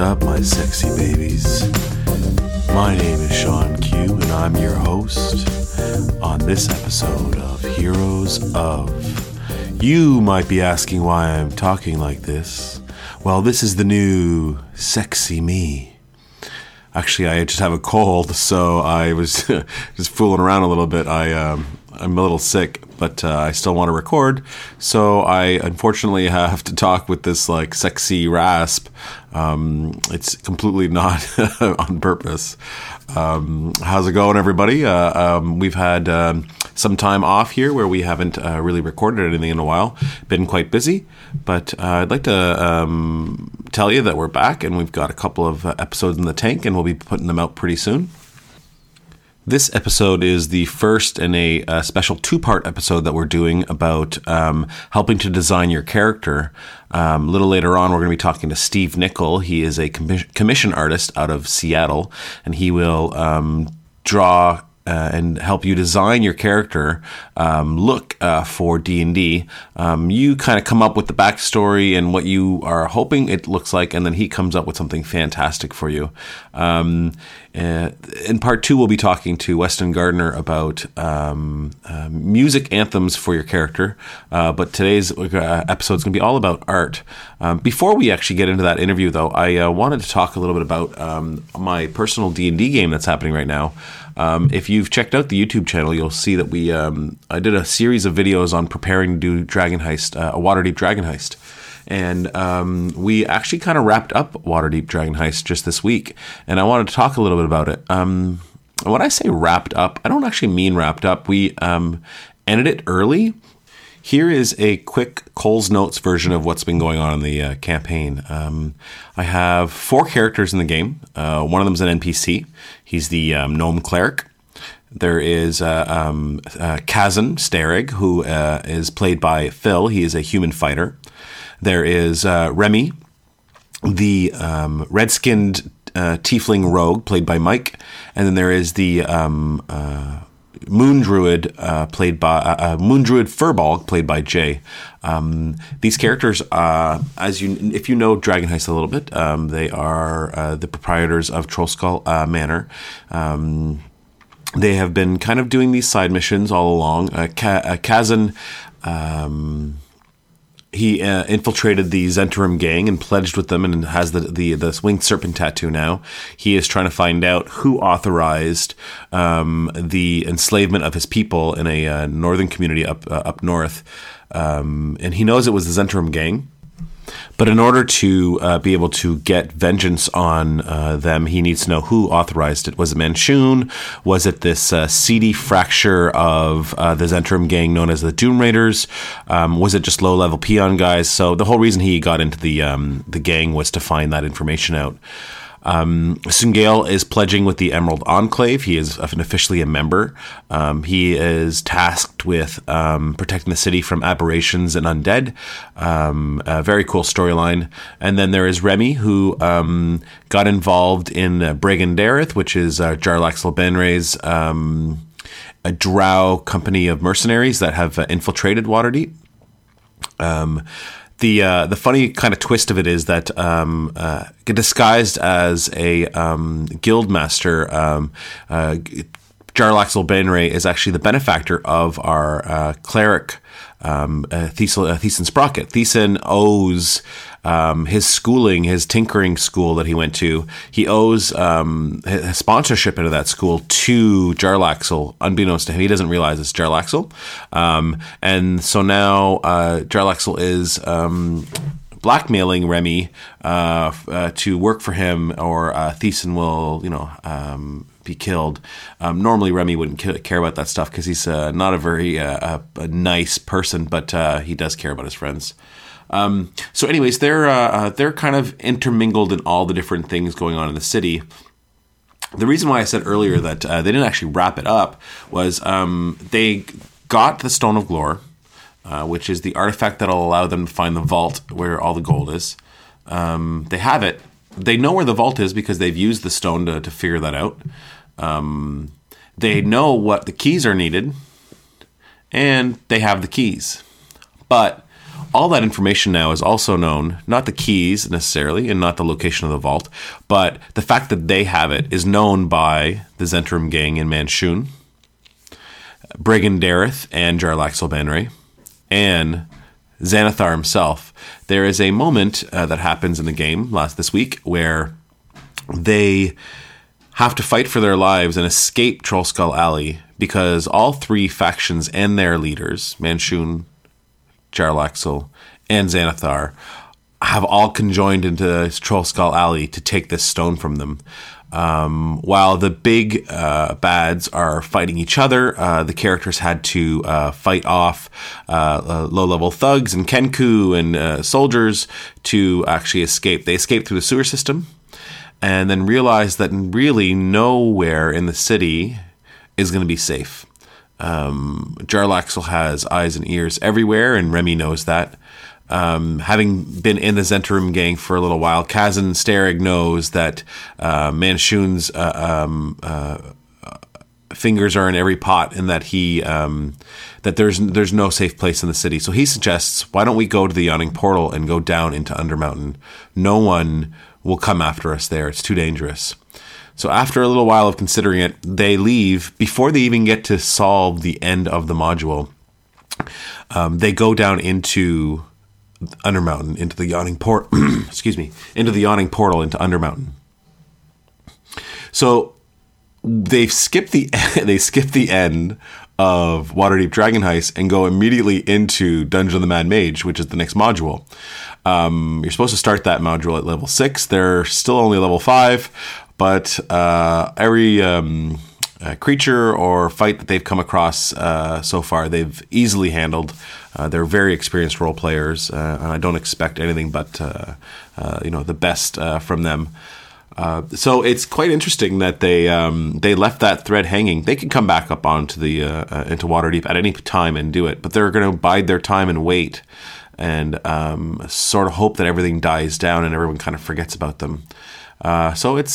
up, my sexy babies? My name is Sean Q, and I'm your host on this episode of Heroes of. You might be asking why I'm talking like this. Well, this is the new sexy me. Actually, I just have a cold, so I was just fooling around a little bit. I'm a little sick, but I still want to record, so I unfortunately have to talk with this like sexy rasp. It's completely not on purpose. How's it going, everybody? We've had some time off here where we haven't really recorded anything in a while. Been quite busy, but I'd like to tell you that we're back and we've got a couple of episodes in the tank, and we'll be putting them out pretty soon. This episode is the first in a special two-part episode that we're doing about helping to design your character. A little later on, we're going to be talking to Steve Nichol. He is a commission artist out of Seattle, and he will draw and help you design your character look for D&D. You kind of come up with the backstory and what you are hoping it looks like, and then he comes up with something fantastic for you. In part two, we'll be talking to Weston Gardner about music anthems for your character, but today's episode is going to be all about art. Before we actually get into that interview, though, I wanted to talk a little bit about my personal D&D game that's happening right now. If you've checked out the YouTube channel, you'll see that we I did a series of videos on preparing to do Dragon Heist, a Waterdeep Dragon Heist. And we actually kind of wrapped up Waterdeep Dragon Heist just this week, and I wanted to talk a little bit about it. When I say wrapped up, I don't actually mean wrapped up. We ended it early. Here is a quick Cole's Notes version of what's been going on in the campaign. I have four characters in the game. One of them is an NPC. He's the gnome cleric. There is Kazan Sterig, who is played by Phil. He is a human fighter. There is Remy, the red-skinned tiefling rogue, played by Mike. And then there is the moon druid, played by moon druid Firbolg, played by Jay. These characters, if you know Dragon Heist a little bit, they are the proprietors of Trollskull Manor. They have been kind of doing these side missions all along. Kazan. He infiltrated the Zentrum gang and pledged with them, and has the winged serpent tattoo now. He is trying to find out who authorized the enslavement of his people in a northern community up north. And he knows it was the Zentrum gang. But in order to be able to get vengeance on them, he needs to know who authorized it. Was it Manshoon? Was it this seedy fracture of the Zentrum gang known as the Doom Raiders? Was it just low-level peon guys? So the whole reason he got into the gang was to find that information out. Sungael is pledging with the Emerald Enclave. He is officially a member. He is tasked with protecting the city from aberrations and undead. A very cool storyline. And then there is Remy, who got involved in Bregan Dareth, which is Jarlaxle Baenre's a drow company of mercenaries that have infiltrated Waterdeep. The funny kind of twist of it is that disguised as a guild master, Jarlaxle Baenre is actually the benefactor of our cleric, Thyssen Sprocket. Thyssen owes his schooling, his tinkering school that he went to, he owes his sponsorship into that school to Jarlaxle, unbeknownst to him. He doesn't realize it's Jarlaxle. And so now Jarlaxle is blackmailing Remy to work for him, or Thyssen will, be killed. Normally, Remy wouldn't care about that stuff because he's not a very a nice person, but he does care about his friends. So anyways, they're kind of intermingled in all the different things going on in the city. The reason why I said earlier that they didn't actually wrap it up was they got the Stone of Glore, which is the artifact that'll allow them to find the vault where all the gold is. They have it. They know where the vault is because they've used the stone to figure that out. They know what the keys are needed, and they have the keys. But All that information now is also known, not the keys necessarily, and not the location of the vault, but the fact that they have it is known by the Zentrum gang in Manshoon, Bregan Dareth and Jarlaxle Baenre, and Xanathar himself. There is a moment that happens in the game this week where they have to fight for their lives and escape Trollskull Alley because all three factions and their leaders, Manshoon, Jarlaxle, and Xanathar, have all conjoined into Trollskull Alley to take this stone from them. While the big bads are fighting each other, the characters had to fight off low-level thugs and Kenku and soldiers to actually escape. They escaped through the sewer system and then realized that really nowhere in the city is going to be safe. Jarlaxle has eyes and ears everywhere, and Remy knows that. Having been in the Zentrum gang for a little while, Kazan Sterig knows that Manshoon's fingers are in every pot, and that there's no safe place in the city. So he suggests, why don't we go to the Yawning Portal and go down into Undermountain? No one will come after us there. It's too dangerous. So after a little while of considering it, they leave before they even get to solve the end of the module. They go down into Undermountain, into the Yawning Portal, into Undermountain. So they skip the end of Waterdeep Dragon Heist and go immediately into Dungeon of the Mad Mage, which is the next module. You're supposed to start that module at level 6. They're still only level 5, but every... creature or fight that they've come across so far, they've easily handled. They're very experienced role players, and I don't expect anything but the best from them. So it's quite interesting that they left that thread hanging. They can come back up onto the into Waterdeep at any time and do it, but they're going to bide their time and wait, and sort of hope that everything dies down and everyone kind of forgets about them. So it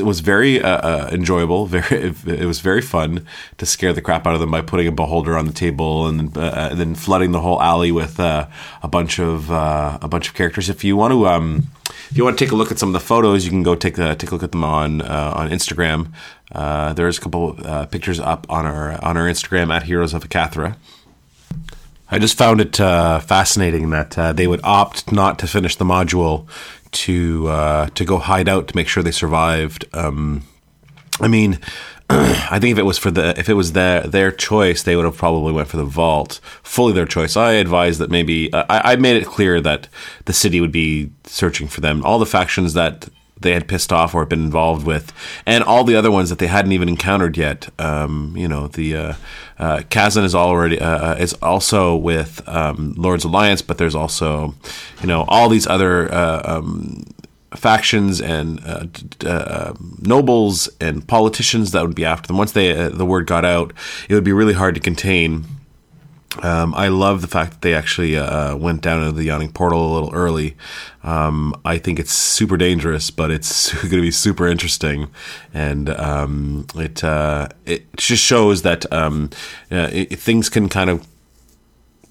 was very enjoyable. It was very fun to scare the crap out of them by putting a beholder on the table and then flooding the whole alley with a bunch of characters. If you want to take a look at some of the photos, you can go take a look at them on Instagram. There's a couple pictures up on our Instagram at Heroes of Hacathra. I just found it fascinating that they would opt not to finish the module to go hide out to make sure they survived. I think if it was their choice, they would have probably went for the vault. Fully their choice. I advise that maybe I made it clear that the city would be searching for them. All the factions that they had pissed off or been involved with, and all the other ones that they hadn't even encountered yet. Kazan is already is also with Lord's Alliance, but there's also, all these other factions and nobles and politicians that would be after them. Once the word got out, it would be really hard to contain. I love the fact that they actually went down into the Yawning Portal a little early. I think it's super dangerous, but it's going to be super interesting, and it just shows that things can kind of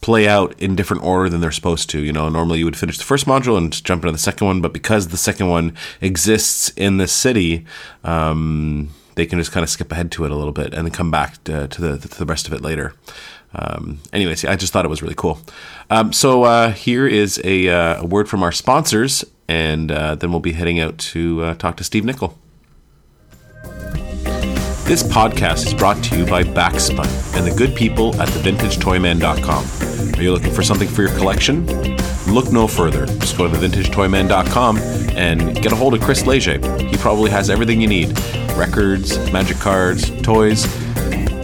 play out in different order than they're supposed to. Normally you would finish the first module and jump into the second one, but because the second one exists in this city, they can just kind of skip ahead to it a little bit and then come back to the rest of it later. Anyways, I just thought it was really cool. So here is a word from our sponsors, and then we'll be heading out to talk to Steve Nichol. This podcast is brought to you by Backspun and the good people at TheVintageToyman.com. Are you looking for something for your collection? Look no further. Just go to TheVintageToyman.com and get a hold of Chris Leger. He probably has everything you need. Records, magic cards, toys,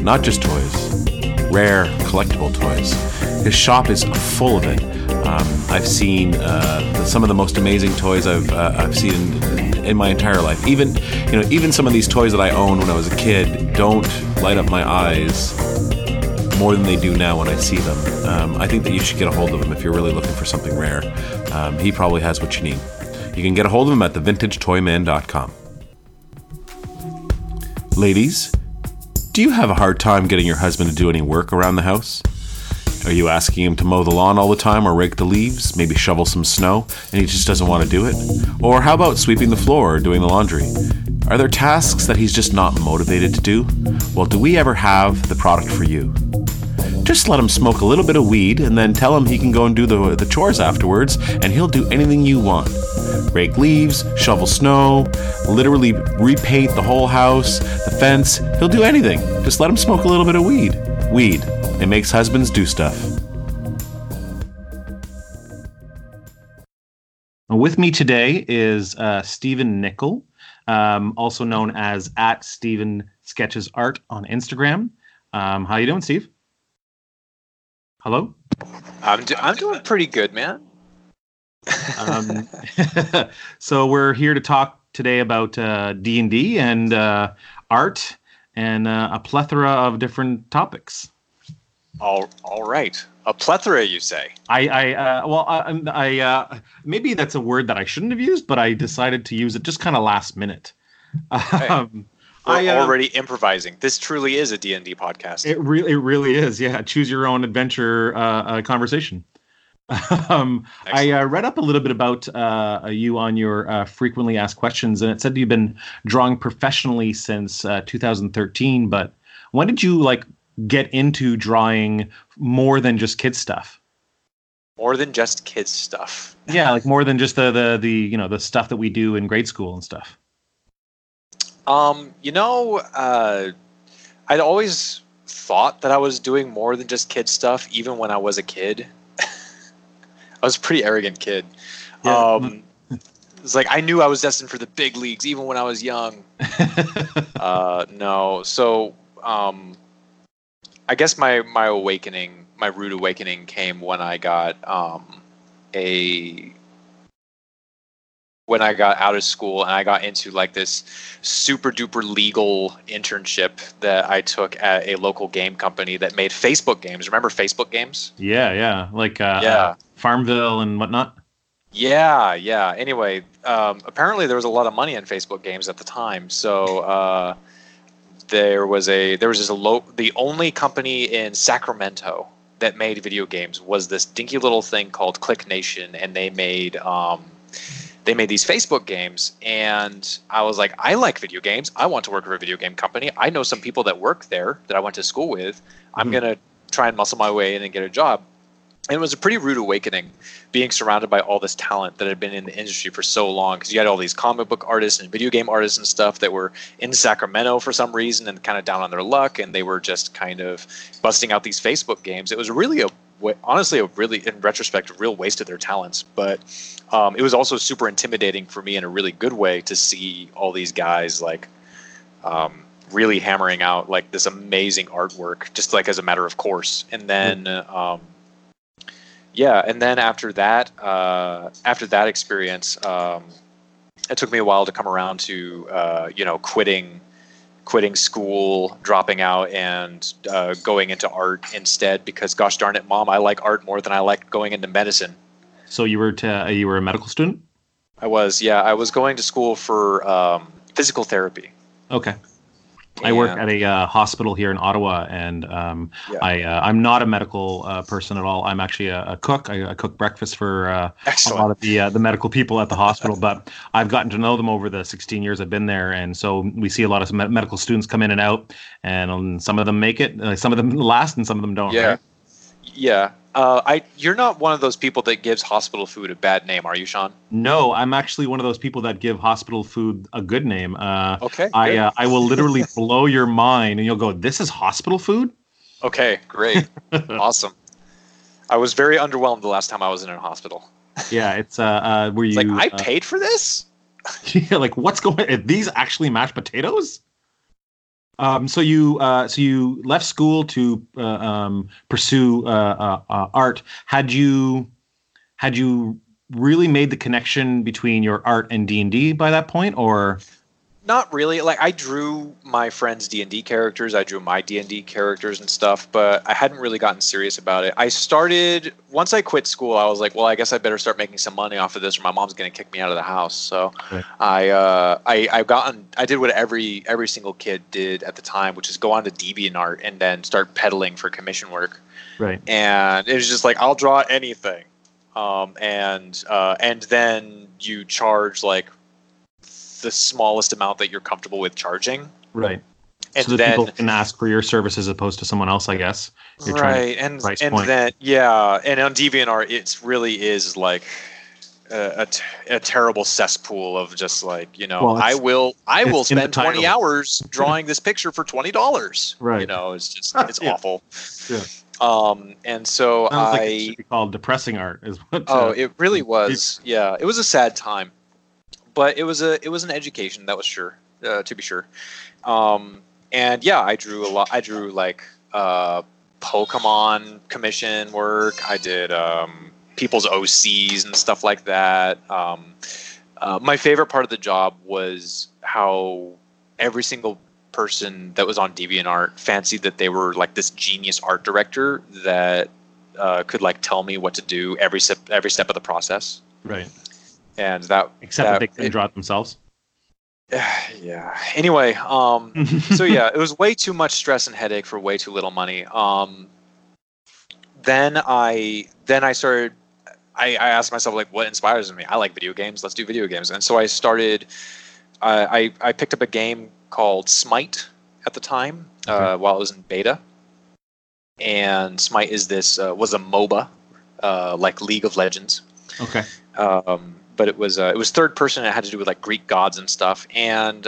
not just toys. Rare collectible toys. His shop is full of it. I've seen some of the most amazing toys I've seen in my entire life. Even some of these toys that I owned when I was a kid don't light up my eyes more than they do now when I see them. I think that you should get a hold of him if you're really looking for something rare. He probably has what you need. You can get a hold of him at TheVintageToyman.com. Ladies, do you have a hard time getting your husband to do any work around the house? Are you asking him to mow the lawn all the time or rake the leaves, maybe shovel some snow, and he just doesn't want to do it? Or how about sweeping the floor or doing the laundry? Are there tasks that he's just not motivated to do? Well, do we ever have the product for you? Just let him smoke a little bit of weed and then tell him he can go and do the chores afterwards, and he'll do anything you want. Rake leaves, shovel snow, literally repaint the whole house, the fence. He'll do anything. Just let him smoke a little bit of weed. Weed. It makes husbands do stuff. With me today is Steve Nichol, also known as @StephenSketchesArt on Instagram. How you doing, Steve? Hello? I'm doing pretty good, man. So we're here to talk today about D&D and art and a plethora of different topics. All right. A plethora, you say? I maybe that's a word that I shouldn't have used, but I decided to use it just kind of last minute. Okay. We're already improvising. This truly is a D&D podcast. It really is. Yeah, choose your own adventure conversation. I read up a little bit about you on your frequently asked questions, and it said you've been drawing professionally since 2013. But when did you get into drawing more than just kids stuff? More than just kids stuff. Yeah, more than just the the stuff that we do in grade school and stuff. I'd always thought that I was doing more than just kid stuff, even when I was a kid. I was a pretty arrogant kid. Yeah. It's like I knew I was destined for the big leagues, even when I was young. I guess my rude awakening came when I got when I got out of school and I got into this super duper legal internship that I took at a local game company that made Facebook games. Remember Facebook games? Yeah. Farmville and whatnot. Yeah. Anyway, apparently there was a lot of money in Facebook games at the time. So the only company in Sacramento that made video games was this dinky little thing called Click Nation. And they made these Facebook games, and I was like, I like video games. I want to work for a video game company. I know some people that work there that I went to school with. I'm going to try and muscle my way in and get a job. And it was a pretty rude awakening being surrounded by all this talent that had been in the industry for so long, because you had all these comic book artists and video game artists and stuff that were in Sacramento for some reason and kind of down on their luck, and they were just kind of busting out these Facebook games. It was really honestly, in retrospect, a real waste of their talents. But it was also super intimidating for me in a really good way to see all these guys really hammering out this amazing artwork just as a matter of course. And then, after that experience, it took me a while to come around to quitting school, dropping out, and going into art instead, because gosh darn it, Mom, I like art more than I like going into medicine. So you were a medical student? I was, yeah. I was going to school for physical therapy. Okay. I work at a hospital here in Ottawa, and I'm not a medical person at all. I'm actually a cook. I cook breakfast for a lot of the medical people at the hospital, but I've gotten to know them over the 16 years I've been there, and so we see a lot of medical students come in and out, and some of them make it, some of them last, and some of them don't. Yeah, right? Yeah. You're not one of those people that gives hospital food a bad name, are you, Sean? No, I'm actually one of those people that give hospital food a good name. Okay. I will literally blow your mind, and you'll go, "This is hospital food?" Okay, great. Awesome. I was very underwhelmed the last time I was in a hospital. Yeah, it's were you I paid for this? Yeah, what's going? Are these actually mashed potatoes? So you left school to pursue art. Had you really made the connection between your art and D&D by that point, or? Not really. Like, I drew my friends' D&D characters. I drew my D&D characters and stuff, but I hadn't really gotten serious about it. I started, once I quit school, I was like, well, I guess I better start making some money off of this or my mom's going to kick me out of the house. So right. I did what every single kid did at the time, which is go on to DeviantArt and then start peddling for commission work. Right. And it was just like, I'll draw anything. And then you charge like the smallest amount that you're comfortable with charging. Right. And so then people can ask for your service as opposed to someone else, I guess. You're right. And on DeviantArt, it really is like a terrible cesspool of just like, you know, well, I will spend 20 hours drawing this picture for $20. Right. You know, it's just, it's awful. Yeah. And so it should be called depressing art is what. Oh, it really was. Yeah. It was a sad time, but it was an education that was to be sure. And yeah, I drew a lot. I drew like, Pokemon commission work. I did, people's OCs and stuff like that. My favorite part of the job was how every single person that was on DeviantArt fancied that they were like this genius art director that could like tell me what to do every step of the process. Right. And that they couldn't draw it themselves. Yeah. Anyway, so yeah, it was way too much stress and headache for way too little money. Then I started. I asked myself like, what inspires me? I like video games. Let's do video games. And so I started. I picked up a game called Smite at the time, while it was in beta. And Smite is was a MOBA, like League of Legends. Okay. But it was third person. And it had to do with like Greek gods and stuff. And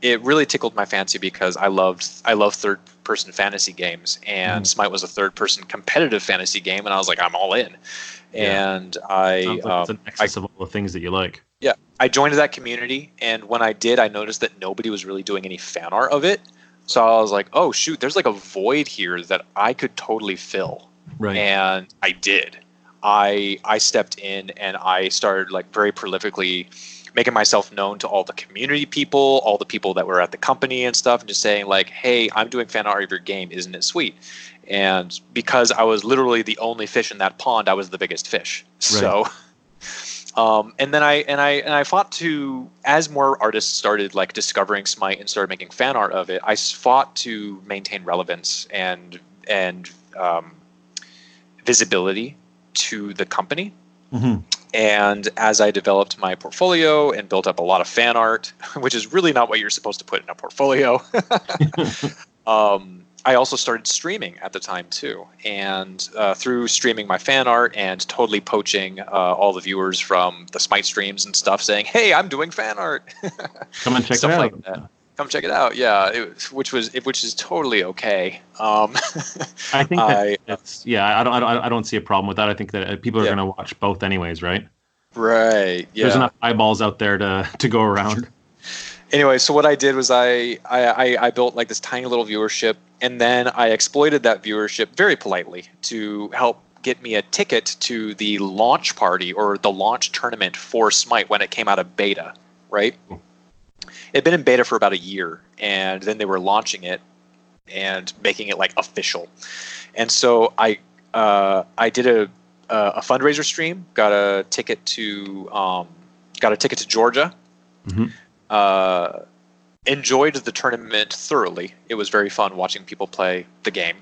it really tickled my fancy because I love third person fantasy games, and Smite was a third person competitive fantasy game. And I was like, I'm all in. Yeah. And it's an excess of all the things that you like. Yeah, I joined that community, and when I did, I noticed that nobody was really doing any fan art of it. So I was like, oh, shoot, there's like a void here that I could totally fill. Right. And I did. I stepped in, and I started like very prolifically making myself known to all the community people, all the people that were at the company and stuff, and just saying like, hey, I'm doing fan art of your game. Isn't it sweet? And because I was literally the only fish in that pond, I was the biggest fish. Right. So... and then I fought to, as more artists started like discovering Smite and started making fan art of it, I fought to maintain relevance and visibility to the company. Mm-hmm. And as I developed my portfolio and built up a lot of fan art, which is really not what you're supposed to put in a portfolio, I also started streaming at the time too, and through streaming my fan art and totally poaching all the viewers from the Smite streams and stuff, saying, "Hey, I'm doing fan art. Come and check it out." Like that. Come check it out. Yeah, which is totally okay. I think that I don't see a problem with that. I think that people are going to watch both anyways, right? Right. Yeah. There's enough eyeballs out there to go around. Anyway, so what I did was I built like this tiny little viewership, and then I exploited that viewership very politely to help get me a ticket to the launch party or the launch tournament for Smite when it came out of beta, right? Cool. It had been in beta for about a year, and then they were launching it and making it like official. And so I did a fundraiser stream, got a ticket to Georgia. Mm-hmm. Enjoyed the tournament thoroughly. It was very fun watching people play the game.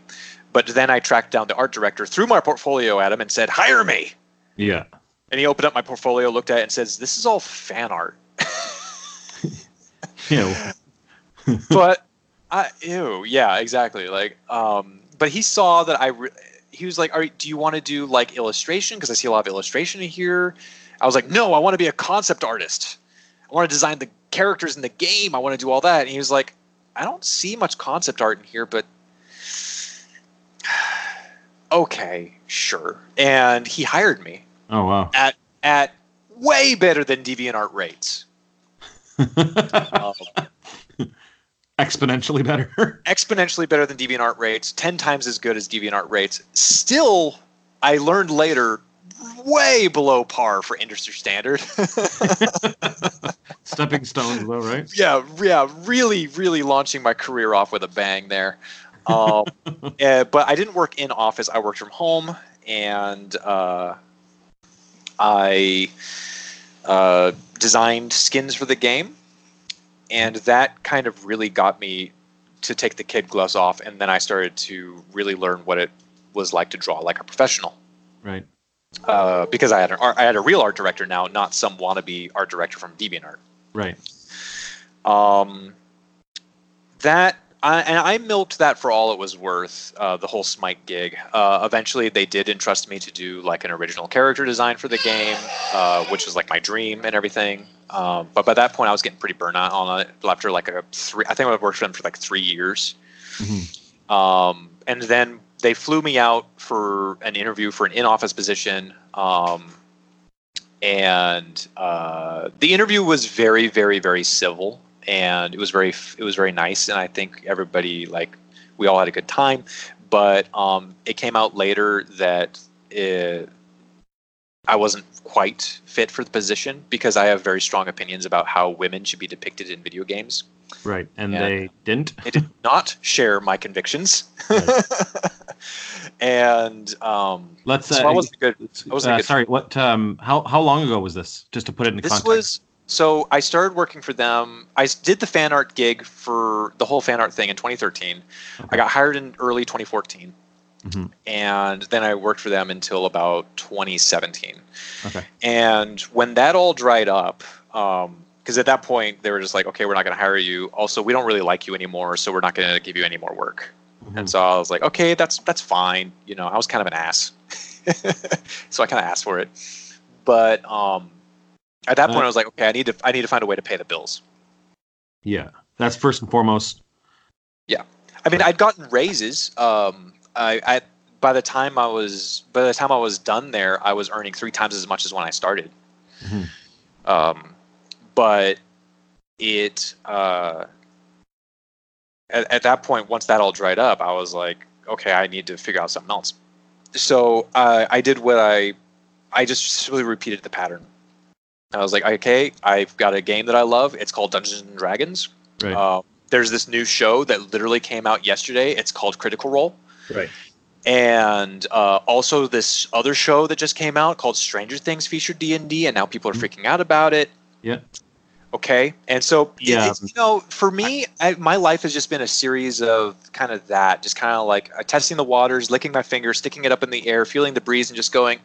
But then I tracked down the art director, threw my portfolio at him, and said, "Hire me!" Yeah. And he opened up my portfolio, looked at it, and says, "This is all fan art." Ew. But, ew, yeah, exactly. Like, but he saw that he was like, "All right, do you want to do like illustration? Because I see a lot of illustration here." I was like, "No, I want to be a concept artist. I want to design the characters in the game. I want to do all that." And he was like, "I don't see much concept art in here, but okay, sure." And he hired me. Oh wow! At way better than DeviantArt rates. Exponentially better. Exponentially better than DeviantArt rates. 10 times as good as DeviantArt rates. Still, I learned later, way below par for industry standard. Stepping stones, though, right? Yeah, really launching my career off with a bang there. But I didn't work in office. I worked from home, and I designed skins for the game, and that kind of really got me to take the kid gloves off, and then I started to really learn what it was like to draw like a professional. Right. Because I had a real art director now, not some wannabe art director from DeviantArt. Right. And I milked that for all it was worth, the whole Smite gig. Eventually, they did entrust me to do like an original character design for the game, which was like my dream and everything. But by that point, I was getting pretty burnt out on it. After like I think I worked for them for like 3 years. Mm-hmm. And then they flew me out for an interview for an in-office position. The interview was very civil. And it was very nice, and I think everybody, like, we all had a good time. But it came out later that I wasn't quite fit for the position because I have very strong opinions about how women should be depicted in video games. Right, and they didn't. They did not share my convictions. Right. And let's. So I wasn't good. Sorry, what? How long ago was this? Just to put it in context. So I started working for them. I did the fan art gig for the whole fan art thing in 2013. Okay. I got hired in early 2014. Mm-hmm. And then I worked for them until about 2017. Okay. And when that all dried up, because at that point they were just like, okay, we're not going to hire you. Also, we don't really like you anymore, so we're not going to give you any more work. Mm-hmm. And so I was like, okay, that's fine. You know, I was kind of an ass. So I kind of asked for it. But... at that point, I was like, okay, I need to find a way to pay the bills. Yeah, that's first and foremost. Yeah, I mean, I'd gotten raises. By the time I was done there, I was earning 3 times as much as when I started. Mm-hmm. But it at that point, once that all dried up, I was like, okay, I need to figure out something else. So I did what I just simply repeated the pattern. I was like, okay, I've got a game that I love. It's called Dungeons & Dragons. Right. There's this new show that literally came out yesterday. It's called Critical Role. Right. And also this other show that just came out called Stranger Things featured D&D, and now people are freaking out about it. Yeah. Okay. And so, you know, for me, my life has just been a series of kind of that, just kind of like testing the waters, licking my finger, sticking it up in the air, feeling the breeze, and just going,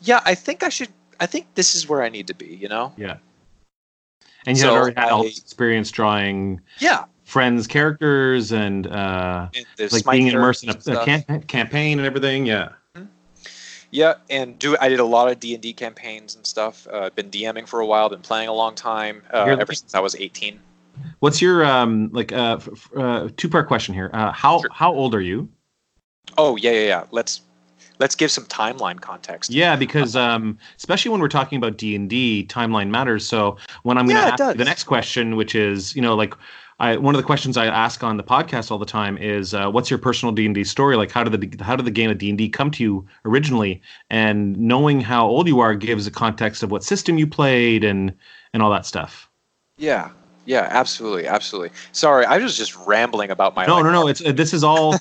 yeah, I think this is where I need to be, you know? Yeah. And you already had all this experience drawing friends' characters and like being immersed in a campaign and everything, yeah. Mm-hmm. Yeah, and I did a lot of D&D campaigns and stuff. I've been DMing for a while, been playing a long time, ever since I was 18. What's your, two-part question here. How old are you? Oh, yeah. Let's give some timeline context. Yeah, because especially when we're talking about D&D, timeline matters. So when I'm going to ask the next question, which is, you know, like one of the questions I ask on the podcast all the time is, what's your personal D&D story? Like, how did the game of D&D come to you originally? And knowing how old you are gives a context of what system you played and all that stuff. Yeah. Yeah, absolutely. Sorry, I was just rambling about my. No. This is all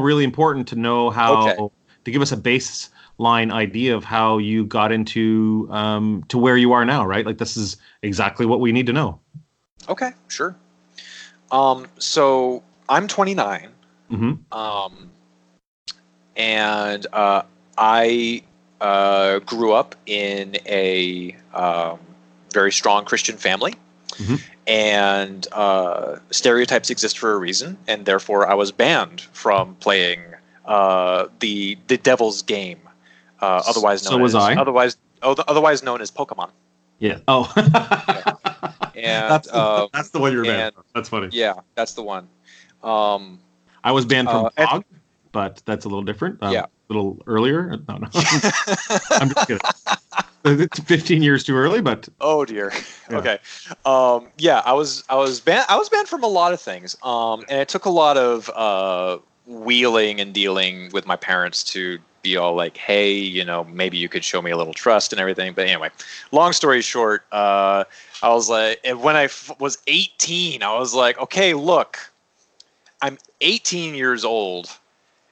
really important to know how. Okay. To give us a baseline idea of how you got into to where you are now, right? Like, this is exactly what we need to know. Okay, sure. So I'm 29. Mm-hmm. I grew up in a very strong Christian family. Mm-hmm. And stereotypes exist for a reason, and therefore I was banned from playing the devil's game, otherwise known as Pokemon. Yeah. Oh. And that's the one you're banned. That's funny. Yeah, that's the one. I was banned from Pog, but that's a little different. A little earlier. No. I'm just kidding. It's 15 years too early, but oh dear. Yeah. Okay. I was banned from a lot of things. And it took a lot of wheeling and dealing with my parents to be all like, hey, you know, maybe you could show me a little trust and everything. But anyway, long story short, I was like, when I was 18, I was like, okay, look, I'm 18 years old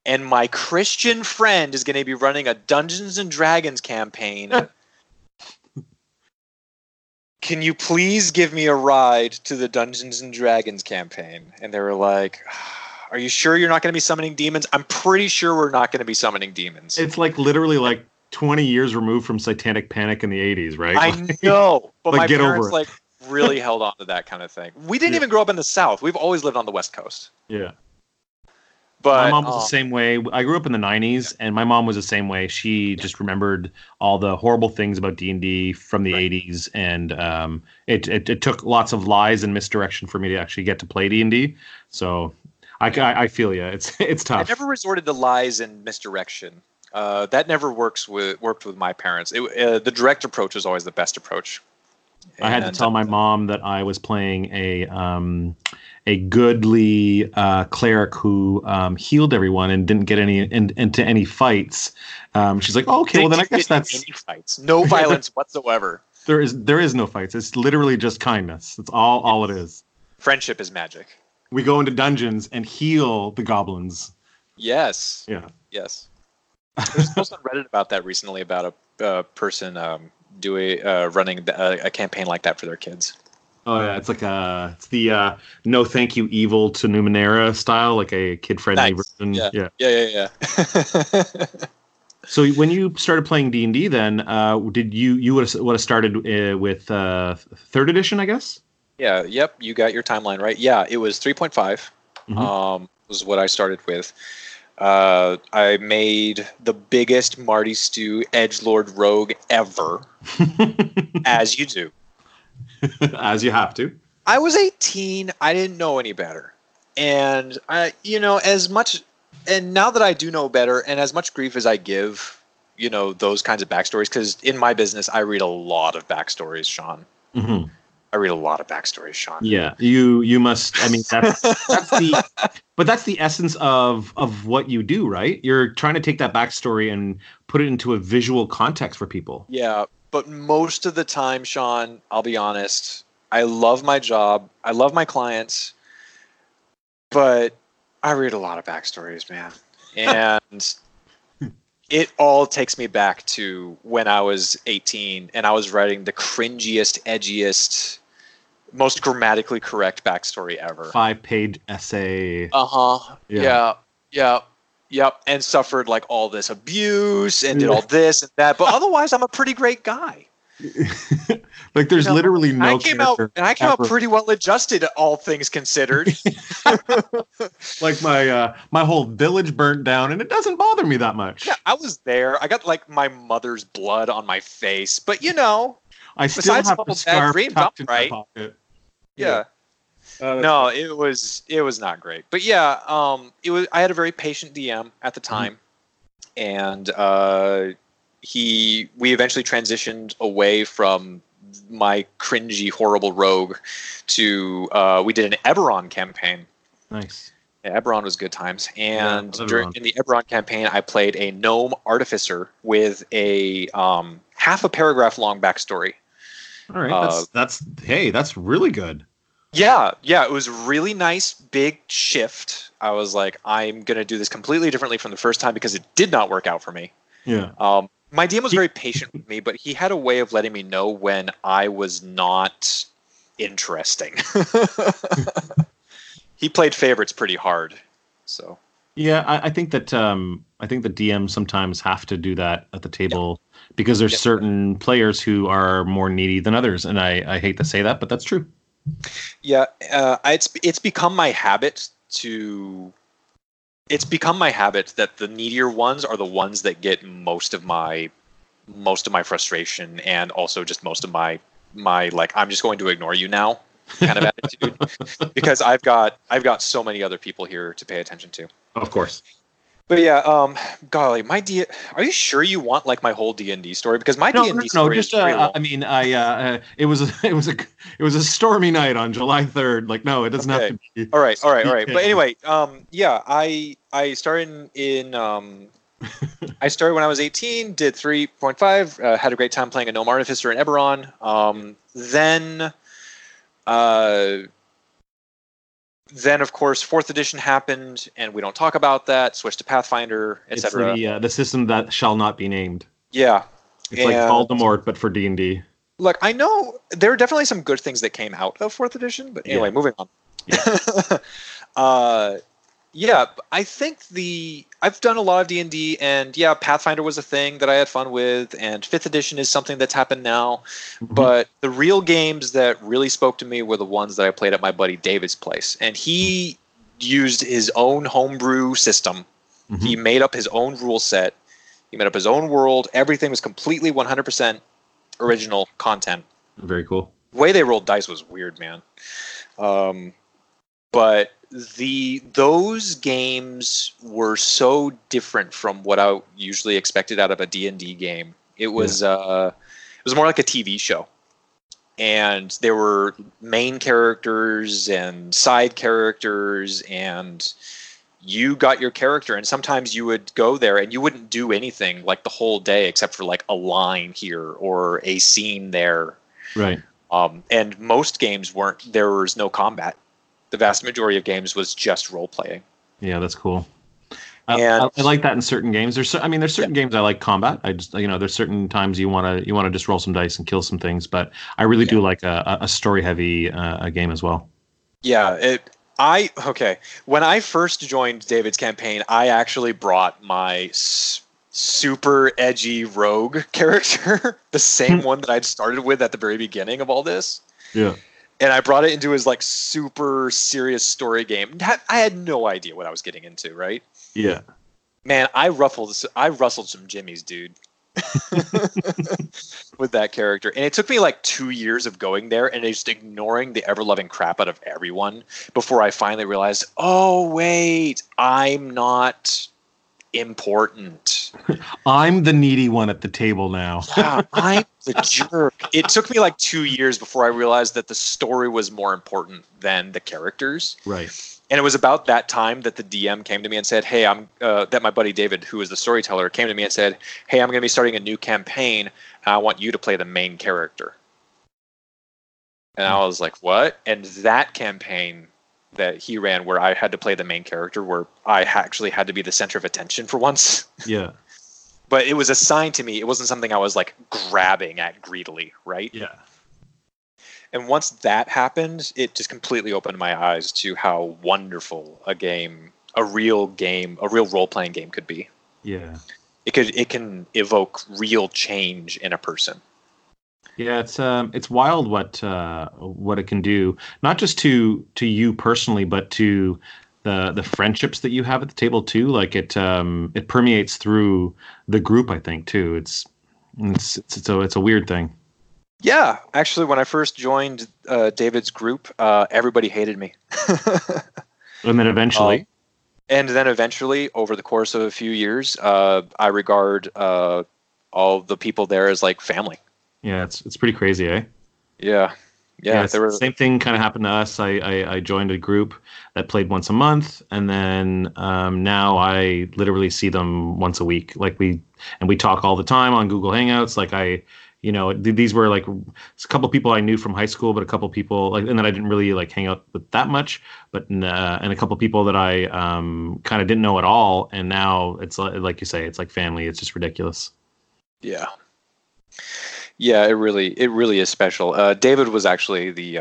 and my Christian friend is going to be running a Dungeons and Dragons campaign. Can you please give me a ride to the Dungeons and Dragons campaign? And they were like, are you sure you're not going to be summoning demons? I'm pretty sure we're not going to be summoning demons. It's like literally like 20 years removed from Satanic Panic in the 80s, right? I know, but like, my parents like really held on to that kind of thing. We didn't even grow up in the South. We've always lived on the West Coast. Yeah. But my mom was the same way. I grew up in the 90s, and my mom was the same way. She just remembered all the horrible things about D&D from the 80s, and it took lots of lies and misdirection for me to actually get to play D&D. So I feel you. It's tough. I never resorted to lies and misdirection. That never worked with my parents. The direct approach was always the best approach. And I had to tell my mom that I was playing a goodly cleric who healed everyone and didn't get into any fights. She's like, oh, okay, well then I guess that's any fights. No violence whatsoever. There is no fights. It's literally just kindness. That's all it is. Friendship is magic. We go into dungeons and heal the goblins. Yes. Yeah. Yes. There's a post on Reddit about that recently about a person running a campaign like that for their kids. Oh yeah, it's like it's the no thank you evil to Numenera style, like a kid friendly version. Yeah. So when you started playing D&D, then did you would have started with third edition, I guess? Yeah. Yep. You got your timeline right. Yeah, it was 3.5. Mm-hmm. Was what I started with. I made the biggest Marty Stew edgelord rogue ever, as you do. As you have to. I was 18. I didn't know any better. And I, you know, as much, and now that I do know better, and as much grief as I give, you know, those kinds of backstories, because in my business, I read a lot of backstories, Sean. Mm-hmm. I read a lot of backstories, Sean. Yeah, you must. I mean, that's the essence of what you do, right? You're trying to take that backstory and put it into a visual context for people. Yeah, but most of the time, Sean, I'll be honest, I love my job, I love my clients, but I read a lot of backstories, man, and it all takes me back to when I was 18 and I was writing the cringiest, edgiest, most grammatically correct backstory ever. 5-page essay. Uh-huh. Yeah. And suffered like all this abuse and did all this and that. But otherwise, I'm a pretty great guy. Like there's literally no I came out pretty well adjusted, all things considered. Like my whole village burnt down and it doesn't bother me that much. Yeah, I was there. I got like my mother's blood on my face, but you know, I still besides have a couple bad dreams, I'm right. Pocket. Yeah. No, it was not great. But yeah, it was I had a very patient DM at the time. Mm-hmm. And we eventually transitioned away from my cringy, horrible rogue to we did an Eberron campaign. Nice. Yeah, Eberron was good times. And yeah, in the Eberron campaign, I played a gnome artificer with a half a paragraph long backstory. All right. That's really good. Yeah, it was really nice, big shift. I was like, I'm going to do this completely differently from the first time because it did not work out for me. Yeah. My DM was very patient with me, but he had a way of letting me know when I was not interesting. He played favorites pretty hard, so. Yeah, I think that DMs sometimes have to do that at the table because there's certain players who are more needy than others, and I hate to say that, but that's true. Yeah, it's become my habit to. It's become my habit that the needier ones are the ones that get most of my frustration and also just most of my like I'm just going to ignore you now kind of attitude because I've got so many other people here to pay attention to. Of course. But yeah, golly, are you sure you want like my whole D&D story? Because my D&D story is pretty long. I mean, it was a stormy night on July 3rd. Like, no, it doesn't have to be. All right. But anyway, yeah, I started in I started when I was 18, did 3.5, had a great time playing a gnome artificer in Eberron. Then, of course, 4th edition happened, and we don't talk about that. Switched to Pathfinder, etc. It's the system that shall not be named. Yeah. It's like Voldemort, but for D&D. Look, I know there are definitely some good things that came out of 4th edition, but anyway, moving on. Yeah. Yeah, I think I've done a lot of D&D, and yeah, Pathfinder was a thing that I had fun with, and 5th edition is something that's happened now. Mm-hmm. But the real games that really spoke to me were the ones that I played at my buddy David's place. And he used his own homebrew system. Mm-hmm. He made up his own rule set. He made up his own world. Everything was completely 100% original content. Very cool. The way they rolled dice was weird, man. But those games were so different from what I usually expected out of a D&D game. It was more like a TV show, and there were main characters and side characters, and you got your character, and sometimes you would go there and you wouldn't do anything like the whole day except for like a line here or a scene there. Right. And most games there was no combat. The vast majority of games was just role playing. Yeah, that's cool. I like that in certain games. There's certain games I like combat. I just, there's certain times you want to just roll some dice and kill some things. But I really do like a story heavy game as well. Yeah. When I first joined David's campaign, I actually brought my super edgy rogue character, the same one that I'd started with at the very beginning of all this. Yeah. And I brought it into his like super serious story game. I had no idea what I was getting into, right? Yeah. Man, I rustled some jimmies, dude. With that character. And it took me like 2 years of going there and just ignoring the ever-loving crap out of everyone before I finally realized, oh, wait, I'm not important. I'm the needy one at the table now. Yeah, I'm the jerk. It took me like 2 years before I realized that the story was more important than the characters. Right. And it was about that time that the DM came to me and said, hey, that my buddy David, who is the storyteller, came to me and said, hey, I'm going to be starting a new campaign. I want you to play the main character. And I was like, what? And that campaign that he ran, where I had to play the main character, where I actually had to be the center of attention for once. Yeah. But it was assigned to me. It wasn't something I was like grabbing at greedily, right? Yeah. And once that happened, it just completely opened my eyes to how wonderful a real role-playing game could be. Yeah. It can evoke real change in a person. Yeah, it's wild what it can do, not just to you personally, but to the friendships that you have at the table too. Like it permeates through the group, I think, too. It's a weird thing. Yeah, actually, when I first joined David's group, everybody hated me. And then eventually, over the course of a few years, I regard all the people there as like family. Yeah, it's pretty crazy, eh? Yeah. Yeah, the same thing kind of happened to us. I joined a group that played once a month, and then now I literally see them once a week. Like we talk all the time on Google Hangouts. Like these were like a couple people I knew from high school, but a couple people and then I didn't really like hang out with that much, but and a couple people that I kind of didn't know at all, and now it's like you say, it's like family. It's just ridiculous. Yeah. Yeah, it really is special. David was actually the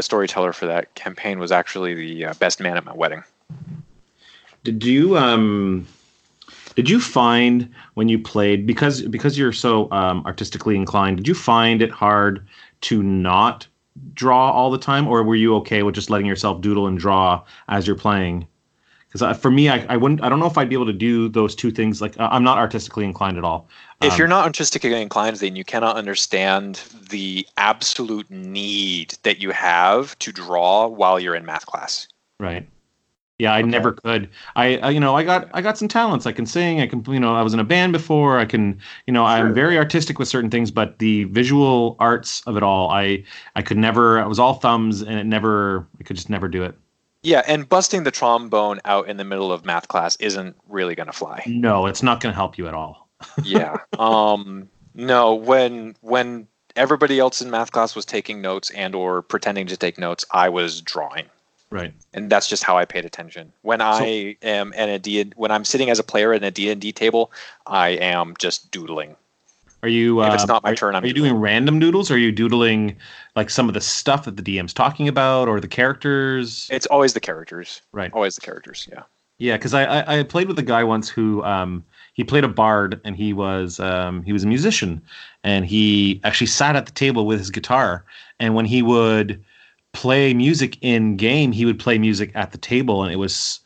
storyteller for that campaign. Was actually the best man at my wedding. Did you find when you played, because you're so artistically inclined, did you find it hard to not draw all the time, or were you okay with just letting yourself doodle and draw as you're playing? Because for me, I wouldn't. I don't know if I'd be able to do those two things. Like I'm not artistically inclined at all. If you're not artistically inclined, then you cannot understand the absolute need that you have to draw while you're in math class. Right. Yeah, I never could. I got some talents. I can sing. I can. I was in a band before. I can. Sure. I'm very artistic with certain things, but the visual arts of it all, I could never. I was all thumbs, and I could just never do it. Yeah, and busting the trombone out in the middle of math class isn't really going to fly. No, it's not going to help you at all. Yeah. No, when everybody else in math class was taking notes and or pretending to take notes, I was drawing. Right. And that's just how I paid attention. When I'm sitting as a player at a D&D table, I am just doodling. Are you? If it's not my turn, are you doing random doodles? Or are you doodling like some of the stuff that the DM's talking about, or the characters? It's always the characters, right? Always the characters, yeah. Yeah, because I played with a guy once who he played a bard, and he was a musician, and he actually sat at the table with his guitar, and when he would play music in game, he would play music at the table, and it was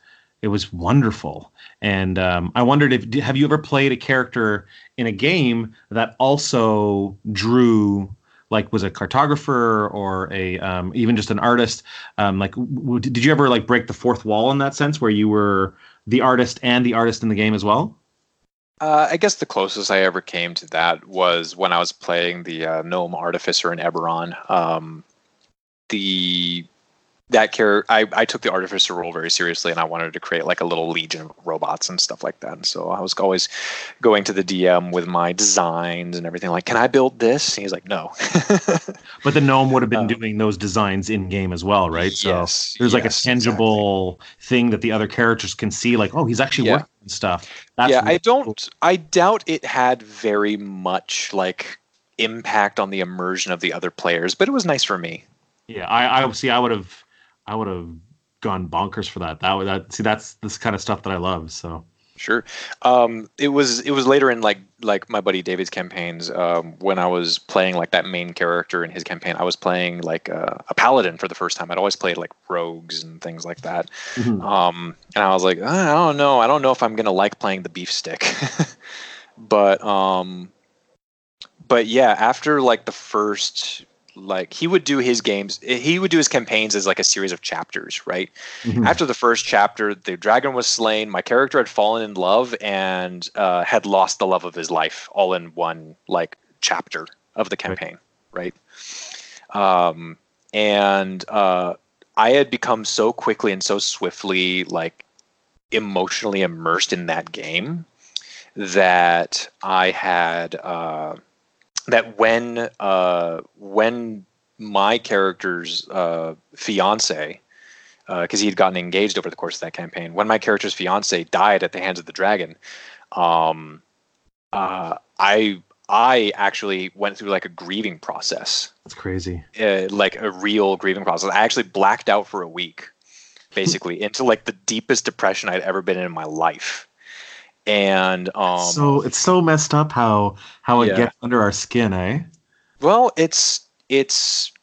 wonderful. And I wondered have you ever played a character in a game that also drew, like was a cartographer or a even just an artist? Did you ever like break the fourth wall in that sense, where you were the artist and the artist in the game as well? I guess the closest I ever came to that was when I was playing the gnome artificer in Eberron. I took the artificer role very seriously, and I wanted to create like a little legion of robots and stuff like that. And so I was always going to the DM with my designs and everything. Like, can I build this? And he's like, no. But the gnome would have been doing those designs in game as well, right? Yes, so there's like a tangible thing that the other characters can see. Like, oh, he's actually working on stuff. I doubt it had very much like impact on the immersion of the other players, but it was nice for me. Yeah, I would have gone bonkers for that. That's this kind of stuff that I love. So sure, it was later in like my buddy David's campaigns when I was playing like that main character in his campaign. I was playing like a paladin for the first time. I'd always played like rogues and things like that. Mm-hmm. And I was like, I don't know if I'm gonna like playing the beef stick, but yeah, after like the first. Like he would do his campaigns as like a series of chapters, right? Mm-hmm. After the first chapter, the dragon was slain, my character had fallen in love and had lost the love of his life all in one like chapter of the campaign, right? And I had become so quickly and so swiftly like emotionally immersed in that game that I had that when my character's fiance, because he had gotten engaged over the course of that campaign, when my character's fiance died at the hands of the dragon, I actually went through like a grieving process. That's crazy. Like a real grieving process. I actually blacked out for a week, basically, into like the deepest depression I'd ever been in my life. And so it's so messed up how it gets under our skin, eh? Well, it's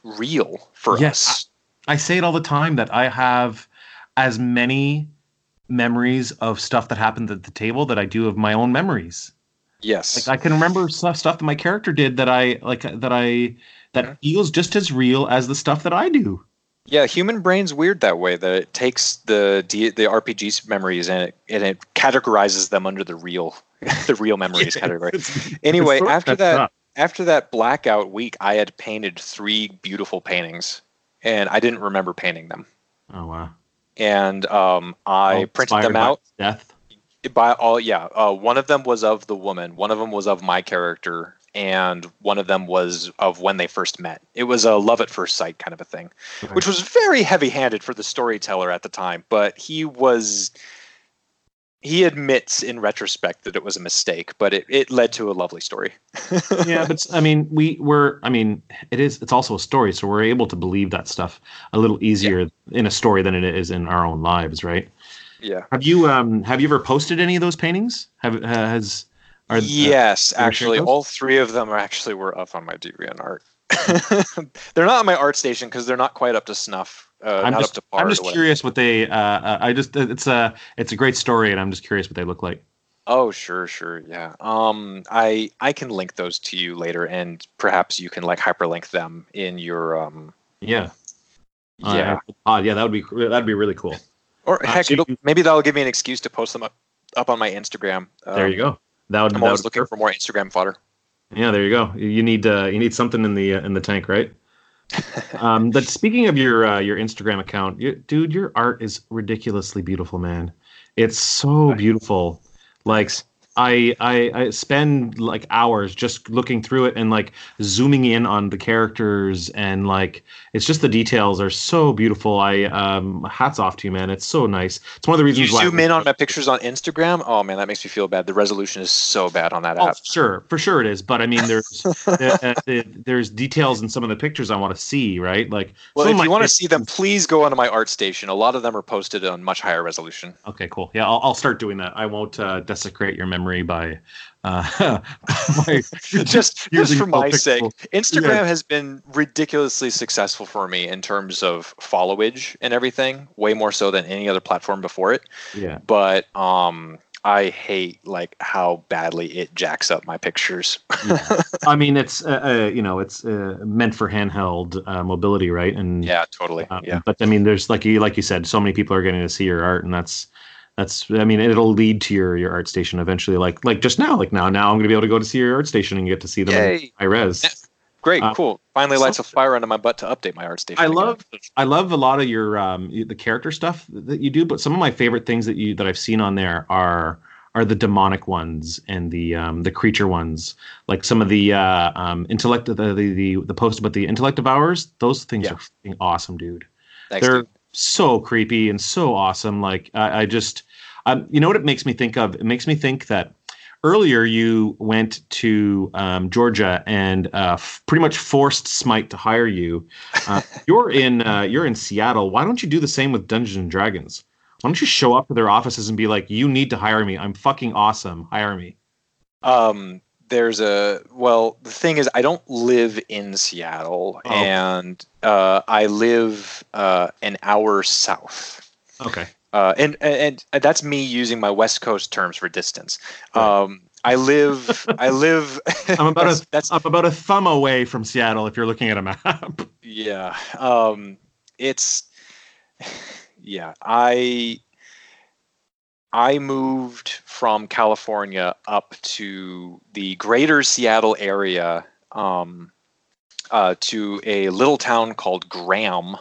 real for us. I say it all the time that I have as many memories of stuff that happened at the table that I do of my own memories. Yes, like I can remember stuff that my character did that feels just as real as the stuff that I do. Yeah, human brain's weird that way. That it takes the RPG's memories and it categorizes them under the real memories category. Anyway, after that blackout week, I had painted 3 beautiful paintings, and I didn't remember painting them. Oh wow! And I printed them out. Death. One of them was of the woman. One of them was of my character. And one of them was of when they first met. It was a love at first sight kind of a thing, right. Which was very heavy-handed for the storyteller at the time. But he admits in retrospect that it was a mistake, but it led to a lovely story. Yeah, but I mean, it's also a story, so we're able to believe that stuff a little easier in a story than it is in our own lives, right? Yeah. Have you ever posted any of those paintings? Yes, actually, all 3 of them were up on my DeviantArt. They're not on my art station because they're not quite up to snuff. I'm just curious what they. It's a great story, and I'm just curious what they look like. Oh, sure, yeah. I can link those to you later, and perhaps you can like hyperlink them in your. That would be really cool. Or heck, maybe that'll give me an excuse to post them up on my Instagram. There you go. I'm always looking for more Instagram fodder. Yeah, there you go. You need something in the tank, right? But speaking of your Instagram account, dude, your art is ridiculously beautiful, man. It's so beautiful. Like I spend like hours just looking through it and like zooming in on the characters, and like it's just the details are so beautiful. Hats off to you, man. It's so nice. It's one of the reasons why you zoom in on my pictures on Instagram. Oh man, that makes me feel bad. The resolution is so bad on that app. Sure, for sure it is. But I mean, there's there's details in some of the pictures I want to see, right? Like, well, if you want to see them, please go onto my art station. A lot of them are posted on much higher resolution. Okay, cool. Yeah, I'll start doing that. I won't desecrate your memory by just for my sake. Instagram has been ridiculously successful for me in terms of followage and everything, way more so than any other platform before it. Yeah. But I hate like how badly it jacks up my pictures. Yeah. I mean, it's it's meant for handheld mobility, right? And yeah, totally. Yeah. But I mean, there's like you said, so many people are getting to see your art, and that's I mean, it'll lead to your art station eventually. Like just now, now I'm going to be able to go to see your art station and get to see them in high res. Yeah. Great, cool. Finally lights a fire under my butt to update my art station. I love a lot of your the character stuff that you do, but some of my favorite things that I've seen on there are the demonic ones and the creature ones. Like some of the intellect, the post about the intellect devourers. Those things are fucking awesome, dude. Thanks, they're so creepy and so awesome. Like I just. You know what it makes me think of? It makes me think that earlier you went to Georgia and pretty much forced Smite to hire you. You're in Seattle. Why don't you do the same with Dungeons & Dragons? Why don't you show up to their offices and be like, you need to hire me. I'm fucking awesome. Hire me. The thing is, I don't live in Seattle, and I live an hour south. Okay. And that's me using my West Coast terms for distance. I live. I'm about a thumb away from Seattle if you're looking at a map. Yeah. I moved from California up to the greater Seattle area, to a little town called Graham.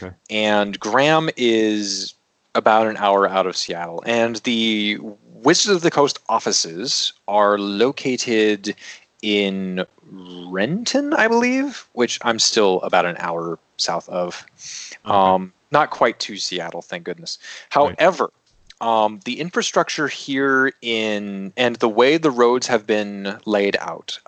Okay. And Graham is about an hour out of Seattle. And the Wizards of the Coast offices are located in Renton, I believe, which I'm still about an hour south of. Okay. Not quite to Seattle, thank goodness. However, the infrastructure here and the way the roads have been laid out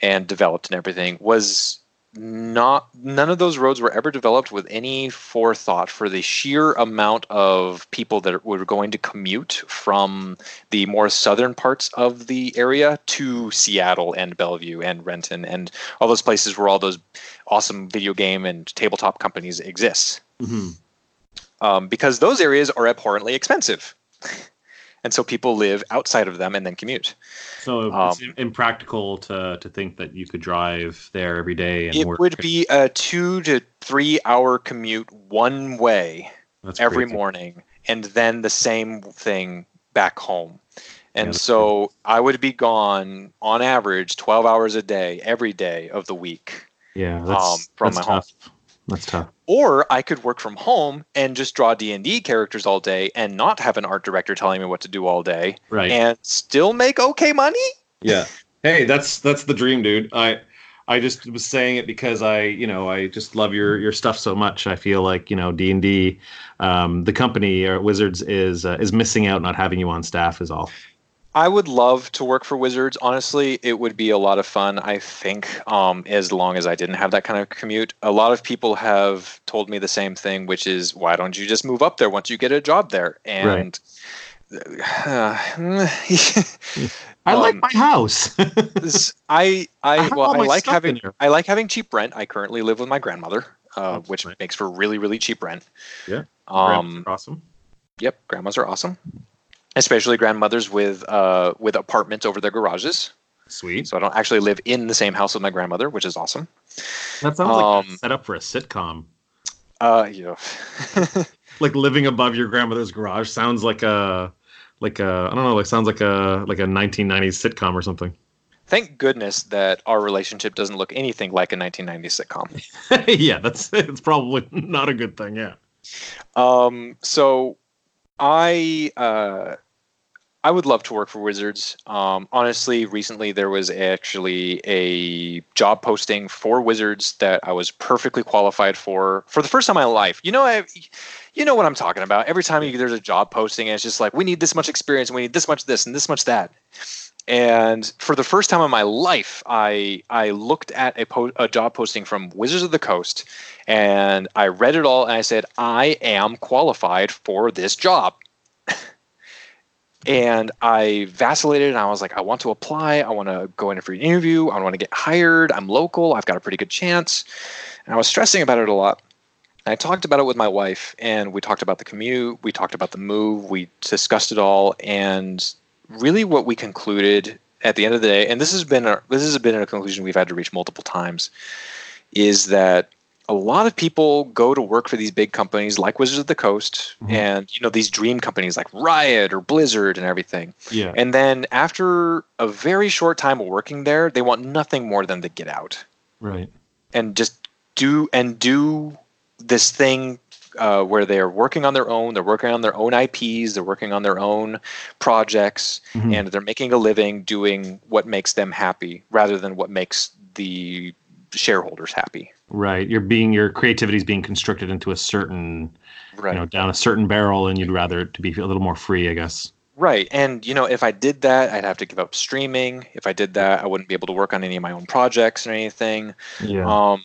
and developed and everything was... None of those roads were ever developed with any forethought for the sheer amount of people that were going to commute from the more southern parts of the area to Seattle and Bellevue and Renton and all those places where all those awesome video game and tabletop companies exist. Mm-hmm. Because those areas are abhorrently expensive. And so people live outside of them and then commute. So it's impractical to think that you could drive there every day. And it would be a 2 to 3 hour commute one way every morning, and then the same thing back home. And so I would be gone on average 12 hours a day, every day of the week. Yeah, from my home. That's tough. Or I could work from home and just draw D&D characters all day and not have an art director telling me what to do all day, right? And still make okay money. Yeah. Hey, that's the dream, dude. I just was saying it because I just love your stuff so much. I feel like, D&D, the company or Wizards is missing out not having you on staff is all. I would love to work for Wizards. Honestly, it would be a lot of fun, I think, as long as I didn't have that kind of commute. A lot of people have told me the same thing, which is, why don't you just move up there once you get a job there? And I like my house. I like having cheap rent. I currently live with my grandmother, which makes for really, really cheap rent. Yeah. Grandmas are awesome. Yep. Grandmas are awesome. Especially grandmothers with apartments over their garages. Sweet. So I don't actually live in the same house with my grandmother, which is awesome. That sounds like that's set up for a sitcom. Like living above your grandmother's garage sounds like a 1990s sitcom or something. Thank goodness that our relationship doesn't look anything like a 1990s sitcom. Yeah, it's probably not a good thing, yeah. So I would love to work for Wizards. Honestly, recently there was actually a job posting for Wizards that I was perfectly qualified for the first time in my life. You know what I'm talking about. Every time there's a job posting, and it's just like, we need this much experience, and we need this much this and this much that. And for the first time in my life, I looked at a job posting from Wizards of the Coast, and I read it all, and I said, I am qualified for this job. And I vacillated, and I was like, I want to apply. I want to go in for an interview. I want to get hired. I'm local. I've got a pretty good chance. And I was stressing about it a lot. And I talked about it with my wife, and we talked about the commute. We talked about the move. We discussed it all, and really what we concluded at the end of the day, and this has been a conclusion we've had to reach multiple times, is that a lot of people go to work for these big companies like Wizards of the Coast, mm-hmm. and these dream companies like Riot or Blizzard and everything. Yeah. And then after a very short time of working there, they want nothing more than to get out. Right. And just do this thing where they're working on their own. They're working on their own IPs. They're working on their own projects, mm-hmm. and they're making a living doing what makes them happy rather than what makes the shareholders happy. Right. Your creativity is being constricted into a certain, right. Down a certain barrel, and you'd rather it to be a little more free, I guess. Right. And, if I did that, I'd have to give up streaming. If I did that, I wouldn't be able to work on any of my own projects or anything. Yeah.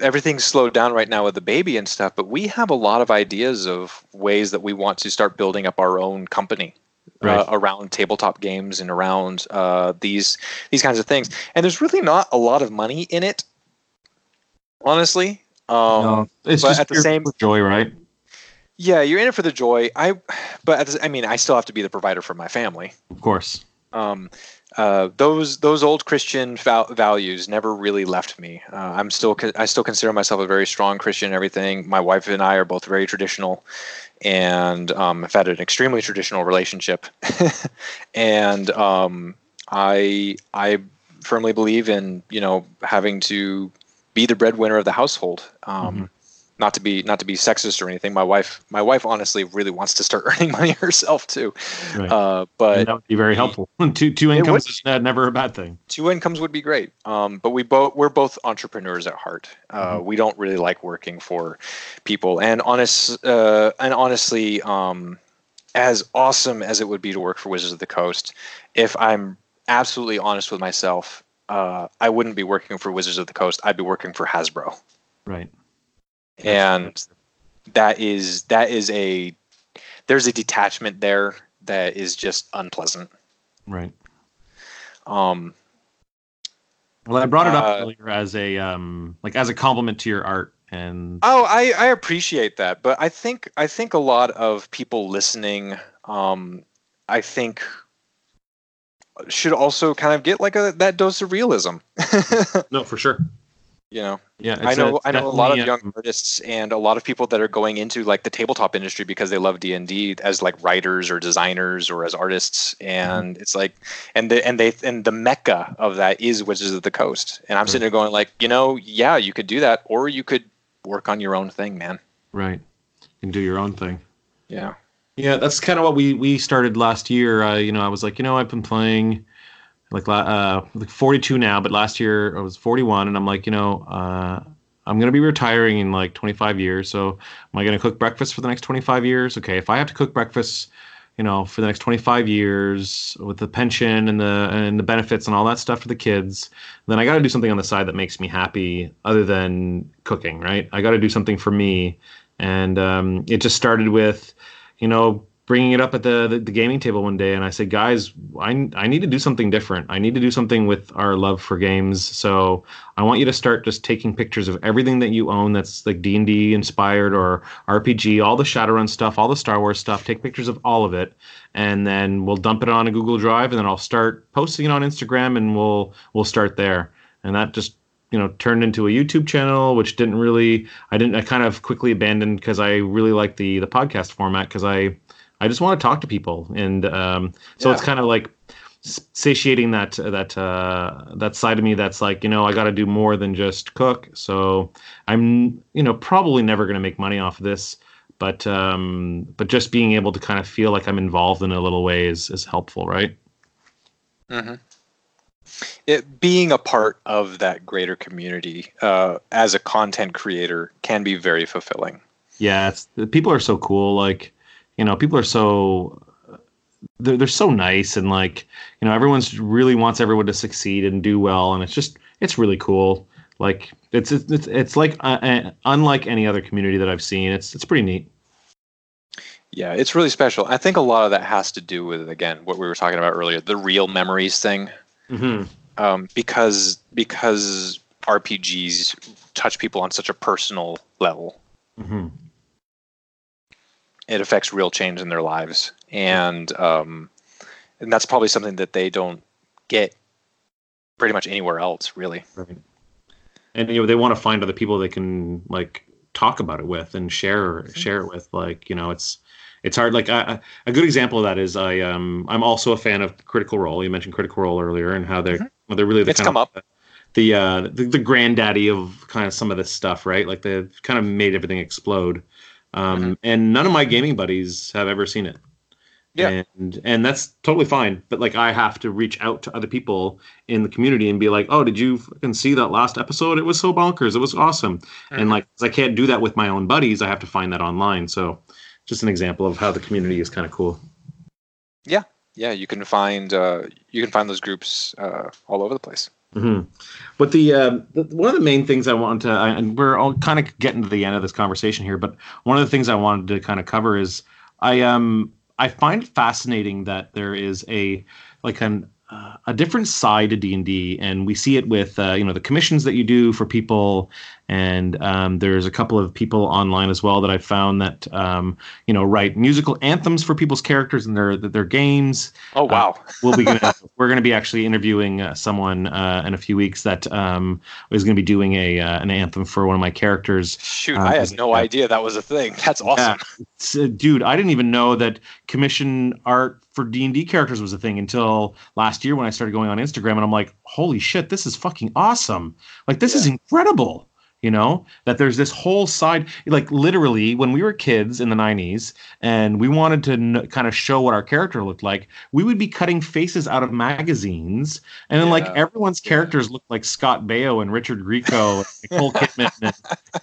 Everything's slowed down right now with the baby and stuff, but we have a lot of ideas of ways that we want to start building up our own company. Right. Around tabletop games and around these kinds of things, and there's really not a lot of money in it, honestly. No, it's just for joy, right? Yeah, you're in it for the joy. I still have to be the provider for my family, of course. Those old Christian values never really left me. I still consider myself a very strong Christian and everything. My wife and I are both very traditional, and I've had an extremely traditional relationship. And I firmly believe in having to be the breadwinner of the household. Mm-hmm. Not to be sexist or anything. My wife honestly really wants to start earning money herself too. Right. But and that would be very helpful. Two incomes is never a bad thing. Two incomes would be great. But we're both entrepreneurs at heart. Mm-hmm. We don't really like working for people. And honestly, as awesome as it would be to work for Wizards of the Coast, if I'm absolutely honest with myself, I wouldn't be working for Wizards of the Coast. I'd be working for Hasbro. Right. And there's a detachment there that is just unpleasant. Right. Well, I brought it up earlier as a compliment to your art, and I appreciate that, but I think a lot of people listening, I think, should also kind of get that dose of realism. No, for sure. I know a lot of young artists and a lot of people that are going into the tabletop industry because they love D&D as writers or designers or as artists, and mm-hmm. The mecca of that is Wizards of the Coast, and I'm sitting there going yeah, you could do that, or you could work on your own thing, man. Right, you can do your own thing. Yeah, yeah, that's kind of what we started last year. I was I've been playing. 42 now, but last year I was 41, and I'm I'm going to be retiring in 25 years, so am I going to cook breakfast for the next 25 years? Okay, if I have to cook breakfast, for the next 25 years with the pension and the benefits and all that stuff for the kids, then I got to do something on the side that makes me happy other than cooking, right? I got to do something for me, and it just started with, bringing it up at the gaming table one day, and I said, guys, I need to do something different. I need to do something with our love for games. So I want you to start just taking pictures of everything that you own that's D&D inspired or RPG, all the Shadowrun stuff, all the Star Wars stuff. Take pictures of all of it, and then we'll dump it on a Google Drive, and then I'll start posting it on Instagram, and we'll start there. And that just turned into a YouTube channel, which I kind of quickly abandoned because I really like the podcast format, because I just want to talk to people. And so yeah. It's kind of satiating that side of me that's like, you know, I got to do more than just cook. So I'm, you know, probably never going to make money off of this, but just being able to kind of feel like I'm involved in a little way is helpful, right? Mm-hmm. It being a part of that greater community as a content creator can be very fulfilling. Yeah, people are so cool. Like, you know, people are so they're so nice, and like, you know, everyone's really wants everyone to succeed and do well, and it's really cool. Like it's like unlike any other community that I've seen. It's pretty neat. Yeah, it's really special. I think a lot of that has to do with, again, what we were talking about earlier, the real memories thing. Mm-hmm. Because RPGs touch people on such a personal level. Mm-hmm. It affects real change in their lives, and that's probably something that they don't get pretty much anywhere else, really. Right. And you know, they want to find other people they can like talk about it with and share it with. Like, you know, it's hard. Like a good example of that is I'm also a fan of Critical Role. You mentioned Critical Role earlier and how they're really the granddaddy of kind of some of this stuff, right? Like they kind of made everything explode. And none of my gaming buddies have ever seen it. Yeah, and that's totally fine. But like, I have to reach out to other people in the community and be like, "Oh, did you fucking see that last episode? It was so bonkers. It was awesome." Mm-hmm. And like, I can't do that with my own buddies. I have to find that online. So, just an example of how the community is kind of cool. Yeah. You can find those groups all over the place. Mm-hmm. But one of the main things I want to, and we're all kind of getting to the end of this conversation here, but one of the things I wanted to kind of cover is I find it fascinating that there is a different side to D&D, and we see it with you know, the commissions that you do for people, and there's a couple of people online as well that I found that you know, write musical anthems for people's characters and their games. Oh wow! We're going to be actually interviewing someone in a few weeks that is going to be doing an anthem for one of my characters. Shoot, I had no idea that was a thing. That's awesome, yeah. Dude. I didn't even know that commission art for D&D characters was a thing until last year when I started going on Instagram, and I'm like, holy shit, this is fucking awesome. Like, this is incredible, you know, that there's this whole side. Like, literally, when we were kids in the 90s and we wanted to kind of show what our character looked like, we would be cutting faces out of magazines, and then like everyone's characters looked like Scott Baio and Richard Grieco and Nicole Kidman and,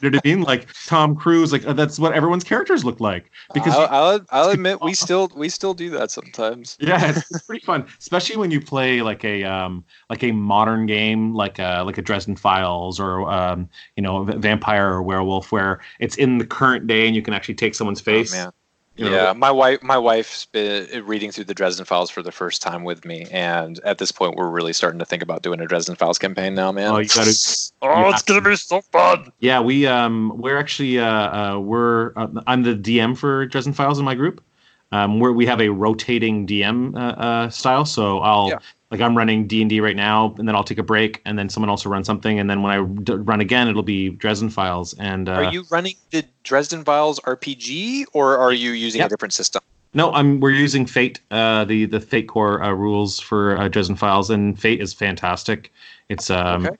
you know what I mean, like Tom Cruise. Like, that's what everyone's characters look like. Because I'll admit, we still do that sometimes. Yeah, it's pretty fun, especially when you play like a modern game, like a Dresden Files or you know, vampire or werewolf, where it's in the current day and you can actually take someone's face. Oh, man. You know? Yeah, my wife's been reading through the Dresden Files for the first time with me, and at this point, we're really starting to think about doing a Dresden Files campaign now, man. Oh, you gotta! It's gonna be so fun. Yeah, we're actually I'm the DM for Dresden Files in my group, where we have a rotating DM style. So Like, I'm running D&D right now, and then I'll take a break, and then someone else will run something, and then when I run again, it'll be Dresden Files. And are you running the Dresden Files RPG, or are you using a different system? No, we're using Fate, the Fate Core rules for Dresden Files, and Fate is fantastic. It's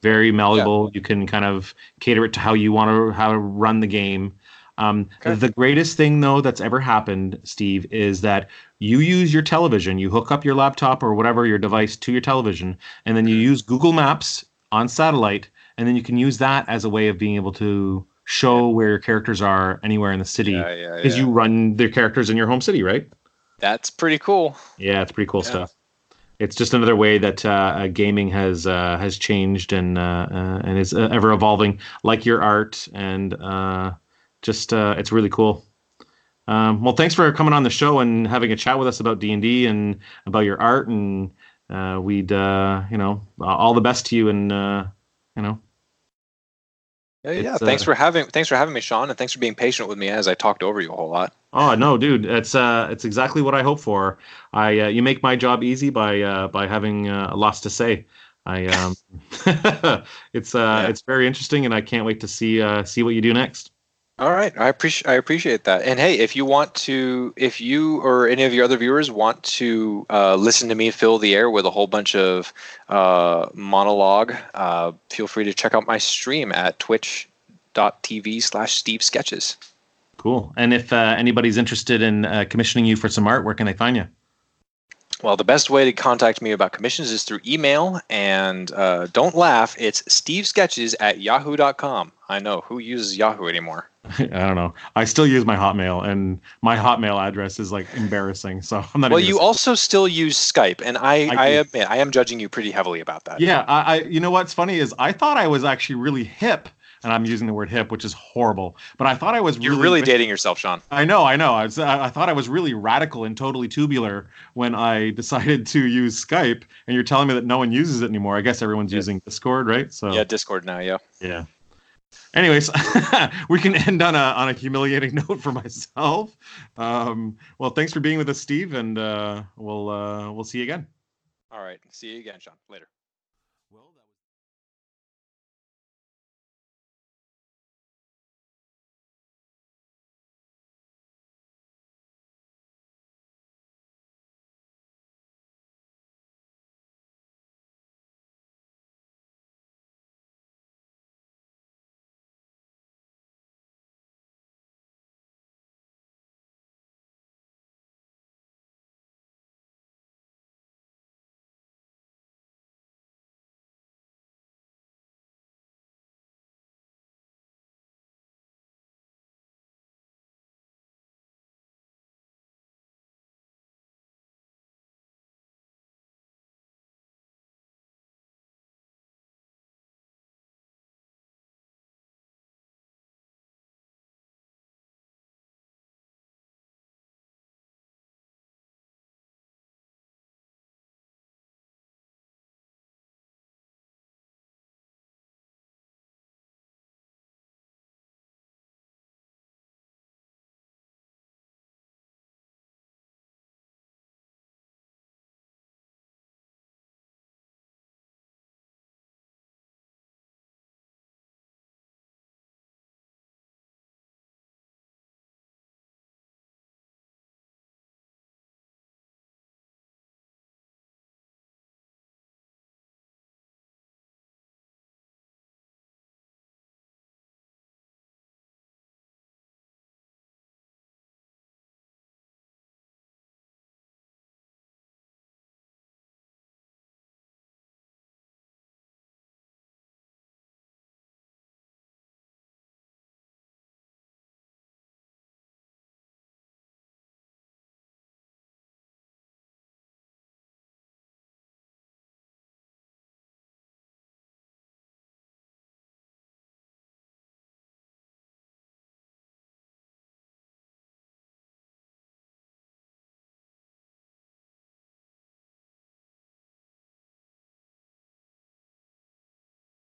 very malleable. Yeah. You can kind of cater it to how to run the game. The greatest thing, though, that's ever happened, Steve, is that you use your television, you hook up your laptop or whatever, your device, to your television, and then you use Google Maps on satellite, and then you can use that as a way of being able to show where your characters are anywhere in the city, because you run their characters in your home city, right? That's pretty cool. Yeah, it's pretty cool stuff. It's just another way that gaming has changed and is ever evolving, like your art, and just it's really cool. Well, thanks for coming on the show and having a chat with us about D&D and about your art. And we'd, you know, all the best to you. And you know, thanks for having me, Sean, and thanks for being patient with me as I talked over you a whole lot. Oh no, dude, it's exactly what I hope for. You make my job easy by having lots to say. It's very interesting, and I can't wait to see what you do next. All right, I appreciate that. And hey, if you want to, if you or any of your other viewers want to listen to me fill the air with a whole bunch of monologue, feel free to check out my stream at twitch.tv/Steve Sketches. Cool. And if anybody's interested in commissioning you for some art, where can they find you? Well, the best way to contact me about commissions is through email, and don't laugh, it's stevesketches@yahoo.com. I know, who uses Yahoo anymore? I don't know. I still use my Hotmail, and my Hotmail address is, like, embarrassing, so I'm not... Well, you also still use Skype, and I admit, I am judging you pretty heavily about that. Yeah, you know what's funny is I thought I was actually really hip, and I'm using the word hip, which is horrible. But I thought I was... You're really dating yourself, Sean. I know. I thought I was really radical and totally tubular when I decided to use Skype. And you're telling me that no one uses it anymore. I guess everyone's using Discord, right? So yeah, Discord now, yeah. Yeah. Anyways, we can end on a humiliating note for myself. Well, thanks for being with us, Steve. And we'll see you again. All right. See you again, Sean. Later.